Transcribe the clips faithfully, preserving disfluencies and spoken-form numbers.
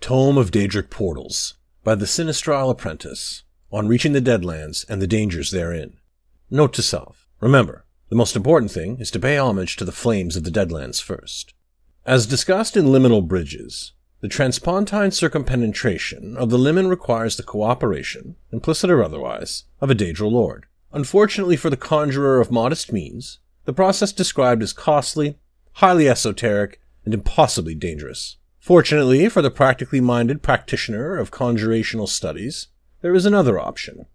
Tome of Daedric Portals by the Sinistral Apprentice on reaching the Deadlands and the dangers therein. Note to self. Remember, the most important thing is to pay homage to the flames of the Deadlands first. As discussed in Liminal Bridges, the transpontine circumpenetration of the Limin requires the cooperation, implicit or otherwise, of a Daedral Lord. Unfortunately for the conjurer of modest means, the process described is costly, highly esoteric, and impossibly dangerous. Fortunately for the practically minded practitioner of conjurational studies, there is another option.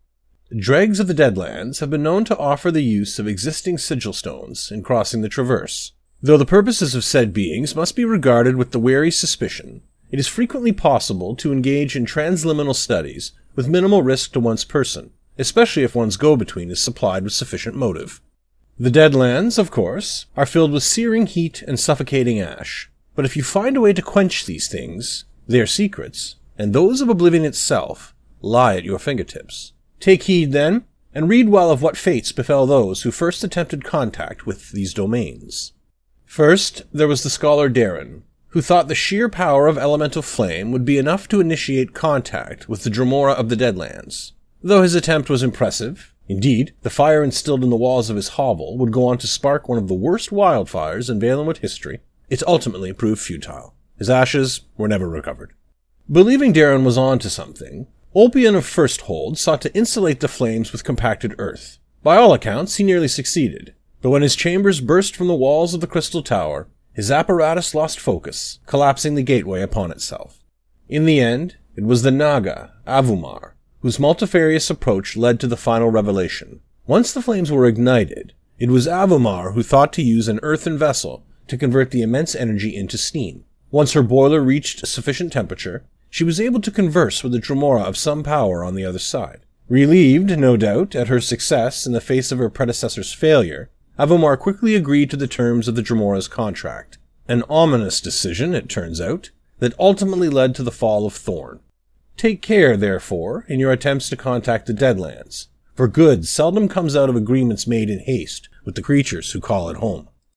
Dregs of the Deadlands have been known to offer the use of existing sigil stones in crossing the traverse. Though the purposes of said beings must be regarded with the wary suspicion, it is frequently possible to engage in transliminal studies with minimal risk to one's person, especially if one's go-between is supplied with sufficient motive. The Deadlands, of course, are filled with searing heat and suffocating ash. But if you find a way to quench these things, their secrets, and those of Oblivion itself, lie at your fingertips. Take heed, then, and read well of what fates befell those who first attempted contact with these domains. First, there was the scholar Darren, who thought the sheer power of Elemental Flame would be enough to initiate contact with the Dremora of the Deadlands. Though his attempt was impressive, indeed, the fire instilled in the walls of his hovel would go on to spark one of the worst wildfires in Valenwood history, it ultimately proved futile. His ashes were never recovered. Believing Darren was on to something, Opion of First Hold sought to insulate the flames with compacted earth. By all accounts, he nearly succeeded, but when his chambers burst from the walls of the Crystal Tower, his apparatus lost focus, collapsing the gateway upon itself. In the end, it was the Naga, Avumar, whose multifarious approach led to the final revelation. Once the flames were ignited, it was Avumar who thought to use an earthen vessel to convert the immense energy into steam. Once her boiler reached sufficient temperature, she was able to converse with the Dremora of some power on the other side. Relieved, no doubt, at her success in the face of her predecessor's failure, Avumar quickly agreed to the terms of the Dremora's contract, an ominous decision, it turns out, that ultimately led to the fall of Thorn. Take care, therefore, in your attempts to contact the Deadlands, for good seldom comes out of agreements made in haste with the creatures who call it home.